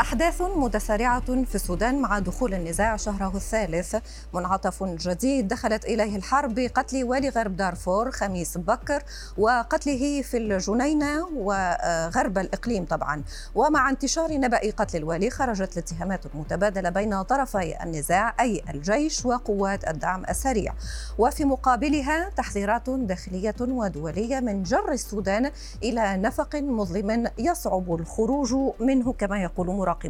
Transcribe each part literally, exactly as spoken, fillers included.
أحداث متسارعة في السودان مع دخول النزاع شهره الثالث، منعطف جديد دخلت إليه الحرب بقتل والي غرب دارفور خميس بكر وقتله في الجنينة وغرب الإقليم طبعا. ومع انتشار نبأ قتل الوالي خرجت الاتهامات المتبادلة بين طرفي النزاع أي الجيش وقوات الدعم السريع، وفي مقابلها تحذيرات داخلية ودولية من جر السودان إلى نفق مظلم يصعب الخروج منه كما يقولون مراقبون.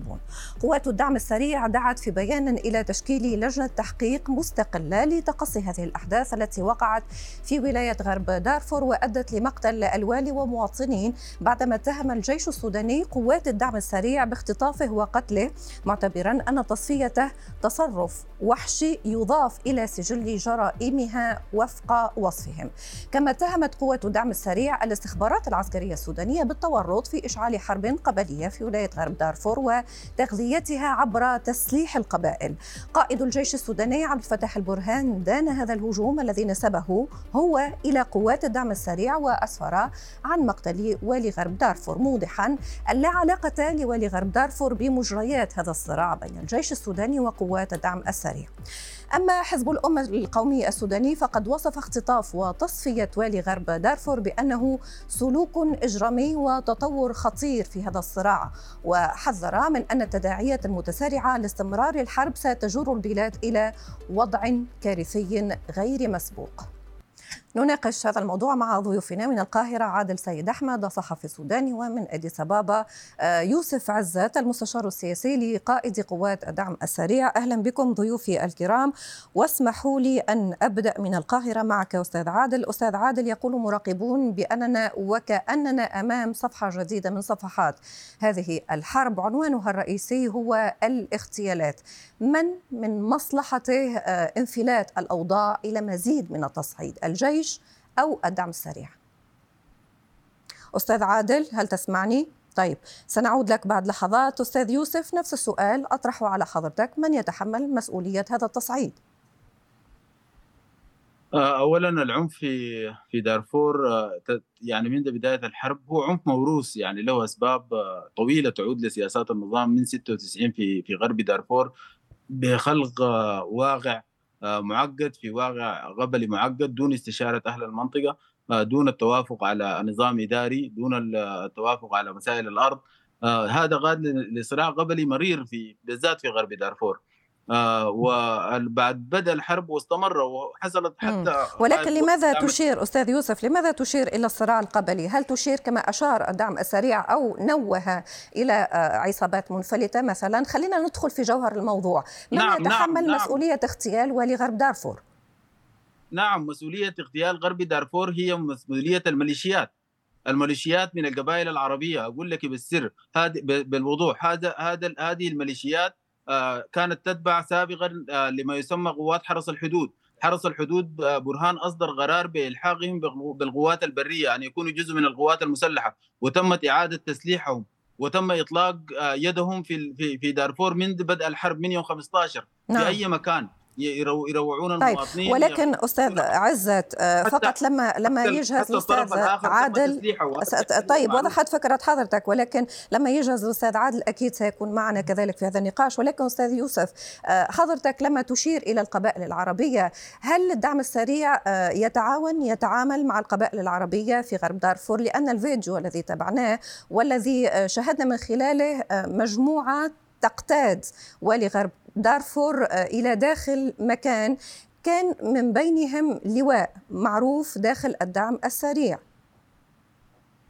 قوات الدعم السريع دعت في بيان إلى تشكيل لجنة تحقيق مستقلة لتقصي هذه الأحداث التي وقعت في ولاية غرب دارفور وأدت لمقتل الوالي ومواطنين، بعدما اتهم الجيش السوداني قوات الدعم السريع باختطافه وقتله، معتبرا أن تصفيته تصرف وحشي يضاف إلى سجل جرائمها وفق وصفهم. كما اتهمت قوات الدعم السريع الاستخبارات العسكرية السودانية بالتورط في إشعال حرب قبلية في ولاية غرب دارفور وتغذيتها عبر تسليح القبائل. قائد الجيش السوداني عبد الفتاح البرهان دان هذا الهجوم الذي نسبه هو إلى قوات الدعم السريع وأسفر عن مقتل والي غرب دارفور، موضحا أن لا علاقة لوالي غرب دارفور بمجريات هذا الصراع بين الجيش السوداني وقوات الدعم السريع. أما حزب الأمة القومي السوداني فقد وصف اختطاف وتصفية والي غرب دارفور بأنه سلوك إجرامي وتطور خطير في هذا الصراع، وحذر من أن التداعيات المتسارعة لاستمرار الحرب ستجر البلاد إلى وضع كارثي غير مسبوق. نناقش هذا الموضوع مع ضيوفنا من القاهرة عادل سيد أحمد صحفي سوداني، ومن أديس أبابا يوسف عزت المستشار السياسي لقائد قوات الدعم السريع. أهلا بكم ضيوفي الكرام، واسمحوا لي أن أبدأ من القاهرة معك أستاذ عادل. أستاذ عادل، يقول مراقبون بأننا وكأننا أمام صفحة جديدة من صفحات هذه الحرب، عنوانها الرئيسي هو الاغتيالات، من من مصلحته انفلات الأوضاع إلى مزيد من التصعيد، الجيش أو الدعم السريع؟ أستاذ عادل هل تسمعني؟ طيب سنعود لك بعد لحظات. أستاذ يوسف نفس السؤال أطرحه على حضرتك، من يتحمل مسؤولية هذا التصعيد؟ أولا العنف في في دارفور يعني منذ بداية الحرب هو عنف موروث، يعني له أسباب طويلة تعود لسياسات النظام من ستة وتسعين في في غرب دارفور بخلق واقع معقد في واقع قبلي معقد دون استشارة أهل المنطقة، دون التوافق على نظام إداري، دون التوافق على مسائل الأرض. هذا قاد لصراع قبلي مرير في بالذات في غرب دارفور، وبعد بدأ الحرب واستمر وحصلت حتى. ولكن لماذا تشير أستاذ يوسف، لماذا تشير إلى الصراع القبلي؟ هل تشير كما أشار الدعم السريع أو نوه إلى عصابات منفلتة مثلا؟ خلينا ندخل في جوهر الموضوع. من نعم يتحمل نعم مسؤولية نعم اغتيال والي غرب دارفور؟ نعم، مسؤولية اغتيال غرب دارفور هي مسؤولية الميليشيات الميليشيات من القبائل العربية. أقول لك بالسر هذا بالوضوح، هذا هذا هذه الميليشيات كانت تتبع سابقا لما يسمى قوات حرس الحدود. حرس الحدود برهان أصدر قرار بإلحاقهم بالقوات البرية أن يعني يكونوا جزء من القوات المسلحة، وتمت إعادة تسليحهم وتم إطلاق يدهم في في دارفور منذ بدء الحرب من يوم خمسة عشر نعم. في أي مكان يروعون طيب. المواطنين. ولكن أستاذ عزت فقط لما لما يجهز الأستاذ عادل طيب وضحت فكرة حضرتك، ولكن لما يجهز الأستاذ عادل أكيد سيكون معنا كذلك في هذا النقاش. ولكن أستاذ يوسف حضرتك لما تشير إلى القبائل العربية، هل الدعم السريع يتعاون يتعامل مع القبائل العربية في غرب دارفور؟ لأن الفيديو الذي تبعناه والذي شاهدنا من خلاله مجموعة تقتاد والي غرب دارفور إلى داخل مكان، كان من بينهم لواء معروف داخل الدعم السريع.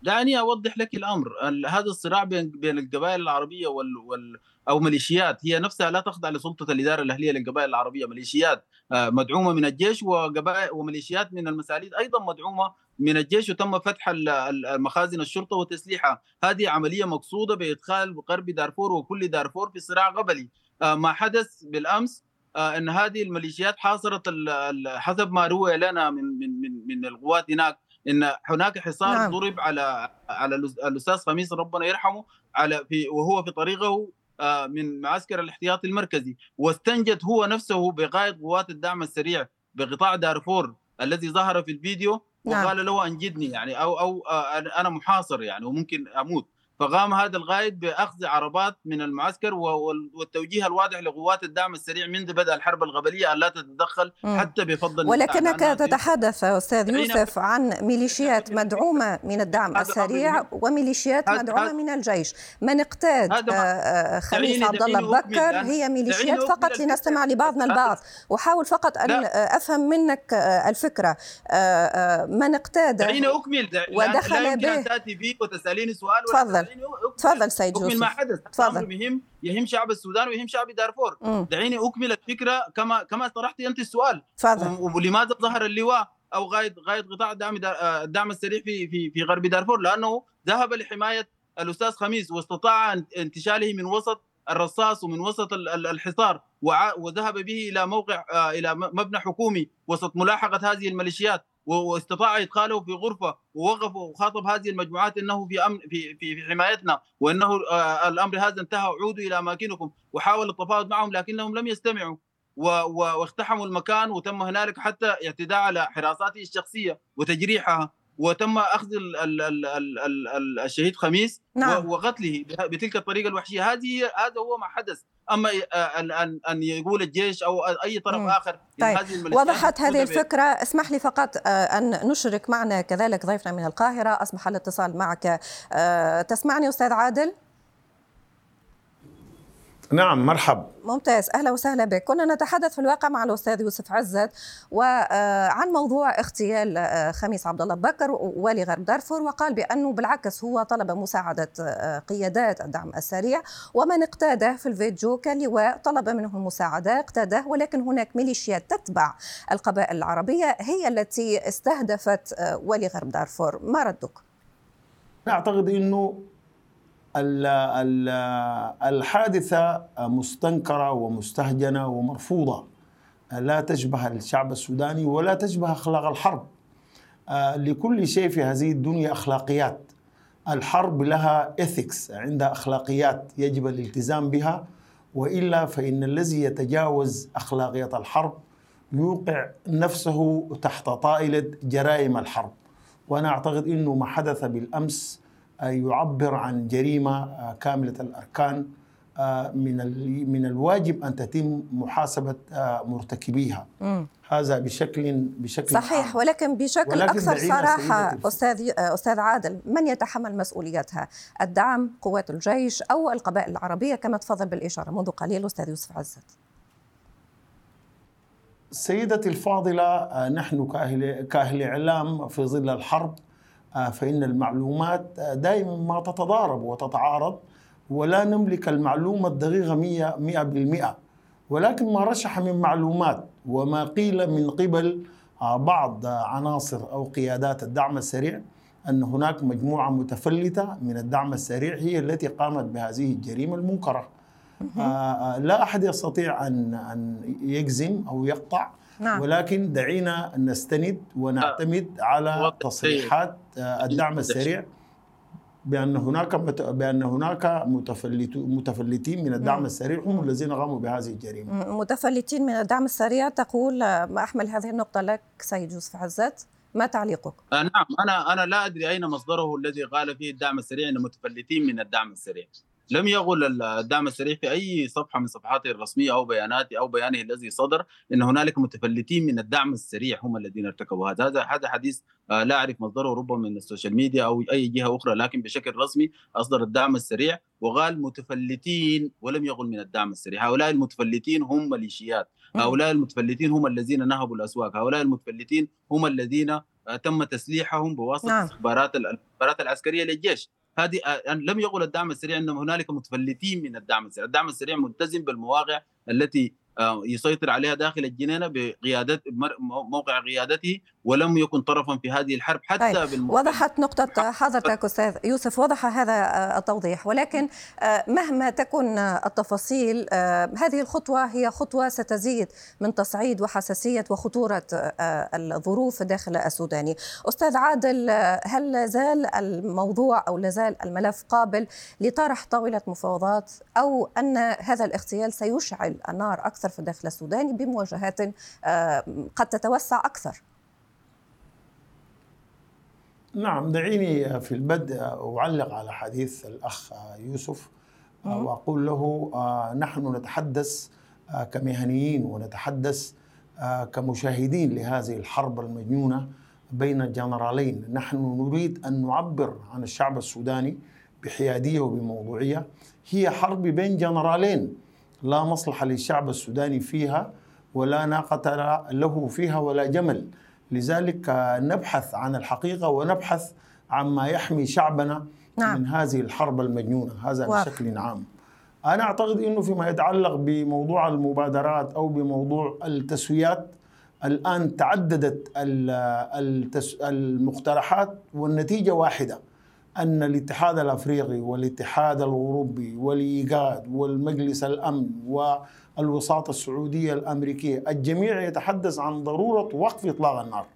دعني أوضح لك الأمر، هذا الصراع بين القبائل العربية وال... وال... أو ميليشيات هي نفسها لا تخضع لسلطة الإدارة الأهلية للقبائل العربية. ميليشيات مدعومة من الجيش وقبائل وميليشيات من المساليد أيضا مدعومة من الجيش، وتم فتح المخازن الشرطة وتسليحها. هذه عملية مقصودة بإدخال غرب دارفور وكل دارفور في صراع قبلي. ما حدث بالأمس أن هذه الميليشيات حاصرت حسب ما روى لنا من من من القوات هناك، أن هناك حصار نعم. ضرب على على الأستاذ خميس ربنا يرحمه على في وهو في طريقه من معسكر الاحتياطي المركزي، واستنجد هو نفسه بقائد قوات الدعم السريع بقطاع دارفور الذي ظهر في الفيديو وقال له أنجدني يعني أو أو أنا محاصر يعني وممكن أموت. فقام هذا القائد بأخذ عربات من المعسكر والتوجيه الواضح لقوات الدعم السريع منذ بدء الحرب الغبلية ألا تتدخل حتى بفضل. ولكنك تتحدث أستاذ يوسف عن ميليشيات مدعومة من الدعم السريع وميليشيات مدعومة من الجيش. من اقتاد خليفة عبدالله البكر هي ميليشيات فقط لنستمع لبعضنا البعض. وحاول فقط أن أفهم منك الفكرة. من اقتاد ودخل به تأتي بي وتسأليني سؤال. تفضل تفضل سيد يوسف. أكمل ما حدث. تفضل. مهم يهم شعب السودان ويهم شعب دارفور. مم. دعيني أكمل الفكرة كما كما طرحتي أنت السؤال. تفضل. ولماذا ظهر اللواء أو قائد قائد قطاع الدعم الدعم السريع في في في غرب دارفور؟ لأنه ذهب لحماية الأستاذ خميس واستطاع انتشاله من وسط الرصاص ومن وسط الحصار وذهب به إلى موقع إلى مبنى حكومي وسط ملاحقة هذه الميليشيات. واستطاع إدخاله في غرفة ووقف وخاطب هذه المجموعات إنه في أمن في في حمايتنا وإنه الأمر هذا انتهى وعودوا إلى أماكنكم. وحاول التفاوض معهم لكنهم لم يستمعوا واقتحموا المكان وتم هنالك حتى اعتداء على حراساته الشخصية وتجريحها وتم أخذ ال ال ال الشهيد خميس. نعم. وقتله بتلك الطريقة الوحشية. هذه هذا هو ما حدث. أما أن أن يقول الجيش أو أي طرف مم. آخر. طيب. هذه وضحت هذه الفكرة. اسمح لي فقط أن نشرك معنا كذلك ضيفنا من القاهرة. أصبح الاتصال معك. تسمعني أستاذ عادل؟ نعم مرحب. ممتاز أهلا وسهلا بك. كنا نتحدث في الواقع مع الأستاذ يوسف عزت وعن موضوع اغتيال خميس عبد الله بكر والي غرب دارفور، وقال بأنه بالعكس هو طلب مساعدة قيادات الدعم السريع ومن اقتاده في الفيديو كلواء طلب منه المساعدة اقتاده، ولكن هناك ميليشيات تتبع القبائل العربية هي التي استهدفت والي غرب دارفور. ما ردك؟ أعتقد أنه الحادثة مستنكرة ومستهجنة ومرفوضة، لا تشبه الشعب السوداني ولا تشبه أخلاق الحرب. لكل شيء في هذه الدنيا أخلاقيات. الحرب لها ethics، عندها أخلاقيات يجب الالتزام بها، وإلا فإن الذي يتجاوز أخلاقيات الحرب يوقع نفسه تحت طائلة جرائم الحرب. وأنا أعتقد أنه ما حدث بالأمس يعبر عن جريمة كاملة الأركان. من من الواجب أن تتم محاسبة مرتكبيها. مم. هذا بشكل بشكل صحيح عام. ولكن بشكل ولكن أكثر صراحة أستاذ أستاذ عادل، من يتحمل مسؤوليتها؟ الدعم، قوات الجيش، أو القبائل العربية كما تفضل بالإشارة منذ قليل أستاذ يوسف عزت؟ سيدتي الفاضلة، نحن كأهل كأهل إعلام في ظل الحرب فإن المعلومات دائما ما تتضارب وتتعارض ولا نملك المعلومة الدقيقة مئة بالمئة، ولكن ما رشح من معلومات وما قيل من قبل بعض عناصر أو قيادات الدعم السريع أن هناك مجموعة متفلتة من الدعم السريع هي التي قامت بهذه الجريمة المنكرة. لا أحد يستطيع أن يجزم أو يقطع. نعم. ولكن دعينا نستند ونعتمد على تصريحات الدعم السريع بأن هناك بأن هناك متفلتين من الدعم السريع هم الذين قاموا بهذه الجريمة. متفلتين من الدعم السريع تقول. ما أحمل هذه النقطة لك سيد يوسف عزت، ما تعليقك؟ آه نعم أنا أنا لا أدري أين مصدره الذي قال فيه الدعم السريع أن متفلتين من الدعم السريع. لم يقل الدعم السريع في أي صفحة من صفحاته الرسمية أو بياناته أو بيانه الذي صدر أن هنالك متفلتين من الدعم السريع هم الذين ارتكبوا هذا. هذا هذا حديث لا أعرف مصدره، ربما من السوشيال ميديا أو أي جهة أخرى، لكن بشكل رسمي أصدر الدعم السريع وقال متفلتين ولم يقل من الدعم السريع. هؤلاء المتفلتين هم ميليشيات، هؤلاء المتفلتين هم الذين نهبوا الأسواق، هؤلاء المتفلتين هم الذين تم تسليحهم بواسطة استخبارات الاستخبارات العسكرية للجيش. هذه لم يقل الدعم السريع أن هنالك متفلتين من الدعم السريع. الدعم السريع ملتزم بالمواقع التي يسيطر عليها داخل الجنينة بقيادة موقع قيادته ولم يكن طرفا في هذه الحرب حتى. طيب. بالمواقع. وضحت نقطة حضرتك أستاذ يوسف، وضح هذا التوضيح، ولكن مهما تكن التفاصيل هذه الخطوة هي خطوة ستزيد من تصعيد وحساسية وخطورة الظروف داخل السوداني. أستاذ عادل، هل لازال الموضوع أو لازال الملف قابل لطرح طاولة مفاوضات، أو أن هذا الاغتيال سيشعل النار أكثر في الداخل السوداني بمواجهات قد تتوسع أكثر؟ نعم، دعيني في البدء أعلق على حديث الأخ يوسف وأقول له نحن نتحدث كمهنيين ونتحدث كمشاهدين لهذه الحرب المجنونة بين الجنرالين. نحن نريد أن نعبر عن الشعب السوداني بحيادية وبموضوعية. هي حرب بين جنرالين لا مصلحة للشعب السوداني فيها ولا ناقة له فيها ولا جمل، لذلك نبحث عن الحقيقة ونبحث عما يحمي شعبنا نعم. من هذه الحرب المجنونة. هذا واقع. بشكل عام أنا أعتقد أنه فيما يتعلق بموضوع المبادرات أو بموضوع التسويات، الآن تعددت المقترحات والنتيجة واحدة، أن الاتحاد الأفريقي والاتحاد الأوروبي والإيجاد والمجلس الأمن والوساطة السعودية الأمريكية الجميع يتحدث عن ضرورة وقف إطلاق النار،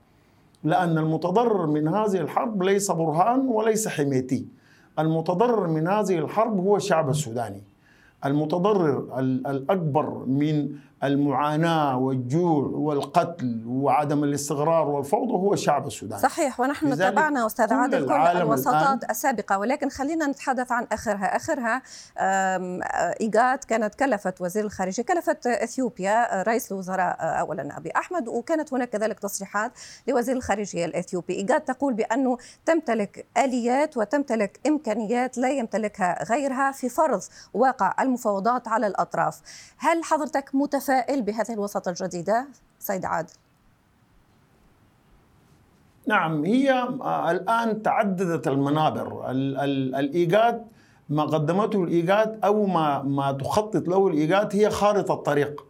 لأن المتضرر من هذه الحرب ليس برهان وليس حميتي. المتضرر من هذه الحرب هو الشعب السوداني. المتضرر الأكبر من المعاناة والجوع والقتل وعدم الاستقرار والفوضى هو الشعب السوداني. صحيح، ونحن تابعنا أستاذ عادل كل الوساطات السابقة، ولكن خلينا نتحدث عن آخرها. آخرها إيجاد كانت كلفت وزير الخارجية، كلفت إثيوبيا رئيس الوزراء أولا أبي أحمد، وكانت هناك كذلك تصريحات لوزير الخارجية الإثيوبي. إيجاد تقول بأنه تمتلك آليات وتمتلك إمكانيات لا يمتلكها غيرها في فرض واقع المفاوضات على الأطراف. هل حضرتك متفائل بهذه الوساطة الجديدة سيد عادل؟ نعم، هي الآن تعددت المنابر. الإيجاد ما قدمته الإيجاد أو ما ما تخطط له الإيجاد هي خارطة الطريق.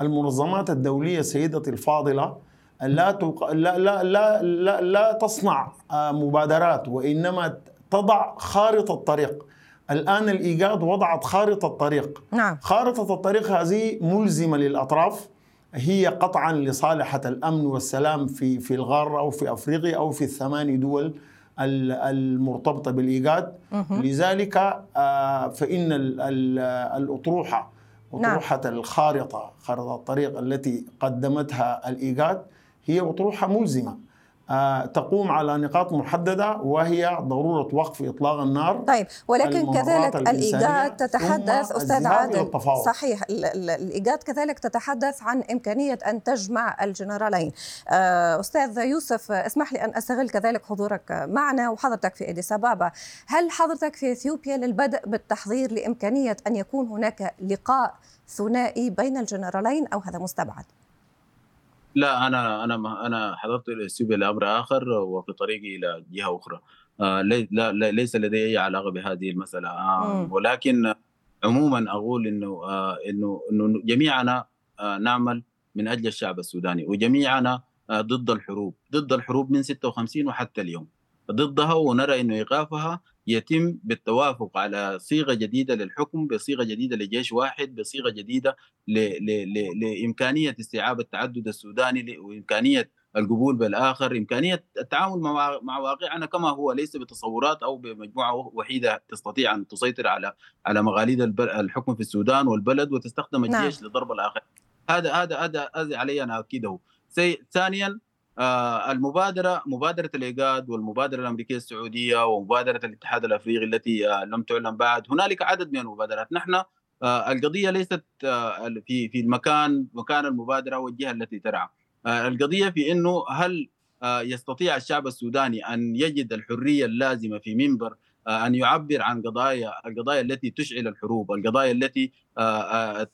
المنظمات الدولية سيدتي الفاضلة لا تق... لا, لا, لا, لا لا تصنع مبادرات، وإنما تضع خارطة الطريق. الآن الإيجاد وضعت خارطة الطريق نعم. خارطة الطريق هذه ملزمة للأطراف، هي قطعا لصالحة الأمن والسلام في في الغار أو في أفريقيا أو في الثماني دول المرتبطة بالإيجاد. لذلك فإن الأطروحة أطروحة نعم. الخارطة خارطة الطريق التي قدمتها الإيجاد هي أطروحة ملزمة تقوم على نقاط محددة، وهي ضرورة وقف إطلاق النار. طيب، ولكن كذلك الإيجاد تتحدث أستاذ عادل، صحيح، الإيجاد كذلك تتحدث عن إمكانية أن تجمع الجنرالين. أستاذ يوسف، اسمح لي أن أستغل كذلك حضورك معنا وحضرتك في أديس أبابا. هل حضرتك في إثيوبيا للبدء بالتحضير لإمكانية أن يكون هناك لقاء ثنائي بين الجنرالين أو هذا مستبعد؟ لا، انا انا انا حضرت الى اثيوبيا لامر اخر وفي طريقي الى جهه اخرى. آه لي لا ليس لدي اي علاقه بهذه المساله. آه ولكن عموما اقول انه آه انه انه جميعنا آه نعمل من اجل الشعب السوداني، وجميعنا آه ضد الحروب، ضد الحروب من ستة وخمسين وحتى اليوم ضدها، ونرى انه ايقافها يتم بالتوافق على صيغه جديده للحكم، بصيغه جديده لجيش واحد، بصيغه جديده ل... ل... ل... لامكانيه استيعاب التعدد السوداني وامكانيه القبول بالاخر، امكانيه التعامل مع... مع واقعنا كما هو، ليس بتصورات او بمجموعه وحيده تستطيع ان تسيطر على على مغاليد البل... الحكم في السودان والبلد وتستخدم الجيش نعم. لضرب الاخر. هذا هذا هذا, هذا علي ان اؤكده. سي... ثانيا آه المبادرة مبادرة الإيجاد والمبادرة الأمريكية السعودية ومبادرة الاتحاد الأفريقي التي آه لم تعلن بعد. هنالك عدد من المبادرات. نحن آه القضية ليست آه في في المكان مكان المبادرة والجهة التي ترعى. آه القضية في إنه هل آه يستطيع الشعب السوداني أن يجد الحرية اللازمة في منبر آه أن يعبر عن قضايا القضايا التي تشعل الحروب، القضايا التي آه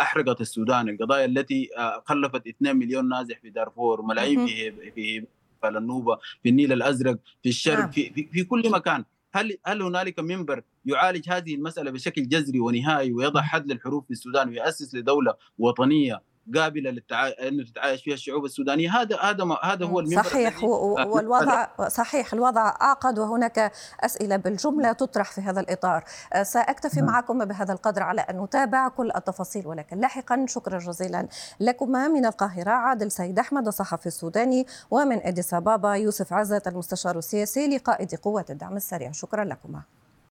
أحرقت السودان، القضايا التي آه خلفت اثنين مليون نازح في دارفور، ملايين في في في النوبة، في النيل الأزرق، في الشرق، في, في في كل مكان. هل هل هنالك منبر يعالج هذه المسألة بشكل جذري ونهائي ويضع حد للحروب في السودان ويؤسس لدولة وطنية قابله للتع... انه تتعايش فيها الشعوب السودانيه؟ هذا هذا ما... هذا هو المنبر صحيح، والوضع صحيح الوضع اعقد، وهناك اسئله بالجمله تطرح في هذا الاطار. ساكتفي معكم بهذا القدر على ان نتابع كل التفاصيل ولكن لاحقا. شكرا جزيلا لكما. من القاهره عادل سيد احمد الصحفي السوداني، ومن اديس ابابا يوسف عزت المستشار السياسي لقائد قوات الدعم السريع. شكرا لكما.